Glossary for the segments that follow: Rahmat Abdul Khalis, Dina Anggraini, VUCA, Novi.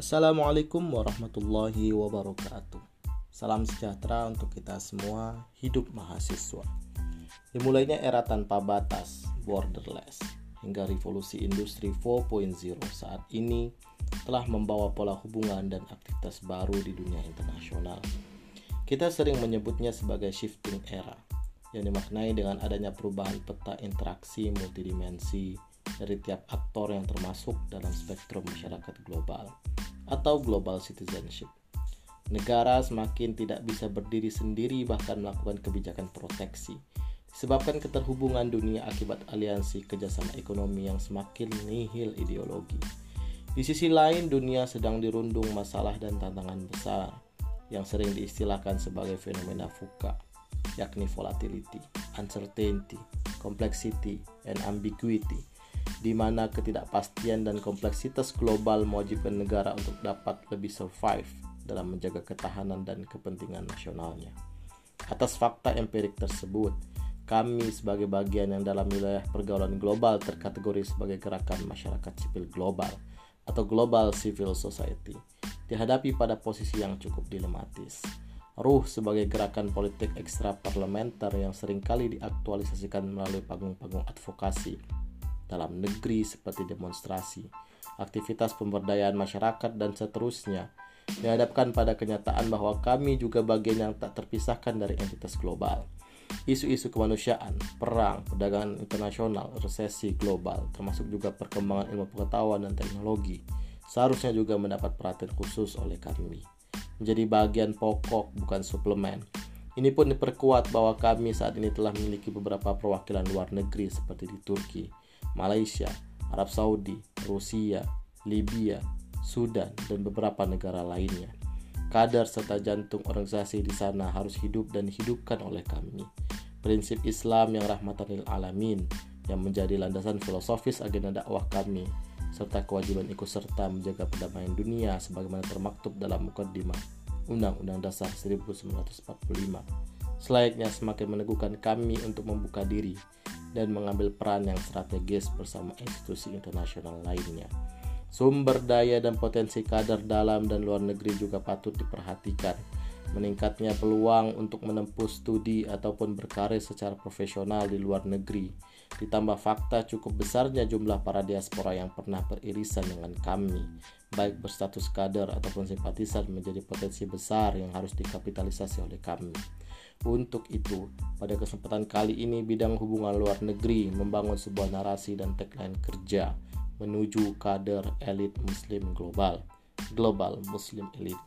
Assalamualaikum warahmatullahi wabarakatuh. Salam sejahtera untuk kita semua. Hidup mahasiswa. Dimulainya era tanpa batas, borderless, hingga revolusi industri 4.0 saat ini telah membawa pola hubungan dan aktivitas baru di dunia internasional. Kita sering menyebutnya sebagai shifting era, yang dimaknai dengan adanya perubahan peta interaksi multidimensi dari tiap aktor yang termasuk dalam spektrum masyarakat global atau global citizenship. Negara semakin tidak bisa berdiri sendiri, bahkan melakukan kebijakan proteksi, disebabkan keterhubungan dunia akibat aliansi kerjasama ekonomi yang semakin nihil ideologi. Di sisi lain, dunia sedang dirundung masalah dan tantangan besar yang sering diistilahkan sebagai fenomena VUCA, yakni volatility, uncertainty, complexity, and ambiguity, di mana ketidakpastian dan kompleksitas global mewajibkan negara untuk dapat lebih survive dalam menjaga ketahanan dan kepentingan nasionalnya. Atas fakta empirik tersebut, kami sebagai bagian yang dalam wilayah pergaulan global terkategori sebagai gerakan masyarakat sipil global atau global civil society, dihadapi pada posisi yang cukup dilematis. Ruh sebagai gerakan politik ekstra parlementer yang seringkali diaktualisasikan melalui panggung-panggung advokasi dalam negeri seperti demonstrasi, aktivitas pemberdayaan masyarakat, dan seterusnya, dihadapkan pada kenyataan bahwa kami juga bagian yang tak terpisahkan dari entitas global. Isu-isu kemanusiaan, perang, perdagangan internasional, resesi global, termasuk juga perkembangan ilmu pengetahuan dan teknologi, seharusnya juga mendapat perhatian khusus oleh kami. Menjadi bagian pokok, bukan suplemen. Ini pun diperkuat bahwa kami saat ini telah memiliki beberapa perwakilan luar negeri seperti di Turki, Malaysia, Arab Saudi, Rusia, Libya, Sudan, dan beberapa negara lainnya. Kadar serta jantung organisasi di sana harus hidup dan dihidupkan oleh kami. Prinsip Islam yang rahmatan lil alamin yang menjadi landasan filosofis agenda dakwah kami, serta kewajiban ikut serta menjaga perdamaian dunia sebagaimana termaktub dalam Mukaddimah Undang-Undang Dasar 1945. Selayaknya semakin meneguhkan kami untuk membuka diri dan mengambil peran yang strategis bersama institusi internasional lainnya. Sumber daya dan potensi kader dalam dan luar negeri juga patut diperhatikan. Meningkatnya peluang untuk menempuh studi ataupun berkarir secara profesional di luar negeri, ditambah fakta cukup besarnya jumlah para diaspora yang pernah beririsan dengan kami, baik berstatus kader ataupun simpatisan, menjadi potensi besar yang harus dikapitalisasi oleh kami. Untuk itu, pada kesempatan kali ini bidang hubungan luar negeri membangun sebuah narasi dan tagline kerja menuju kader elit muslim global, global muslim elite,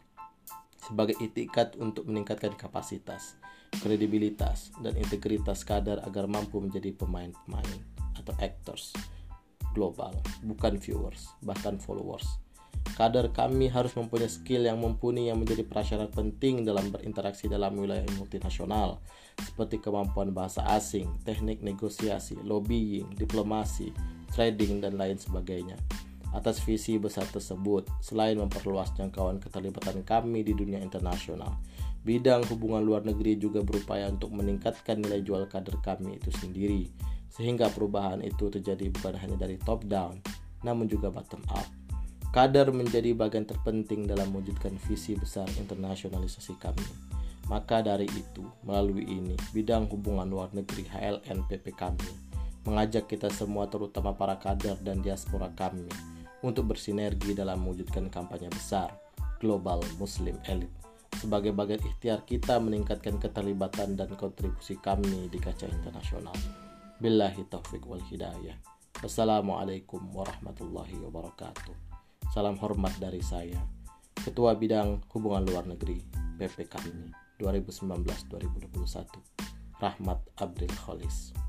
sebagai itikad untuk meningkatkan kapasitas, kredibilitas, dan integritas kader agar mampu menjadi pemain-pemain atau actors global, bukan viewers, bahkan followers. Kader kami harus mempunyai skill yang mumpuni yang menjadi prasyarat penting dalam berinteraksi dalam wilayah multinasional, seperti kemampuan bahasa asing, teknik negosiasi, lobbying, diplomasi, trading, dan lain sebagainya. Atas visi besar tersebut, selain memperluas jangkauan keterlibatan kami di dunia internasional, bidang hubungan luar negeri juga berupaya untuk meningkatkan nilai jual kader kami itu sendiri, sehingga perubahan itu terjadi bukan hanya dari top down, namun juga bottom up. Kader menjadi bagian terpenting dalam mewujudkan visi besar internasionalisasi kami. Maka dari itu, melalui ini, bidang hubungan luar negeri HLNPP kami mengajak kita semua, terutama para kader dan diaspora kami, untuk bersinergi dalam mewujudkan kampanye besar Global Muslim Elite sebagai bagian ikhtiar kita meningkatkan keterlibatan dan kontribusi kami di kaca internasional. Billahi taufiq wal hidayah. Wassalamualaikum warahmatullahi wabarakatuh. Salam hormat dari saya, Ketua Bidang Hubungan Luar Negeri PP kami 2019-2021, Rahmat Abdul Khalis.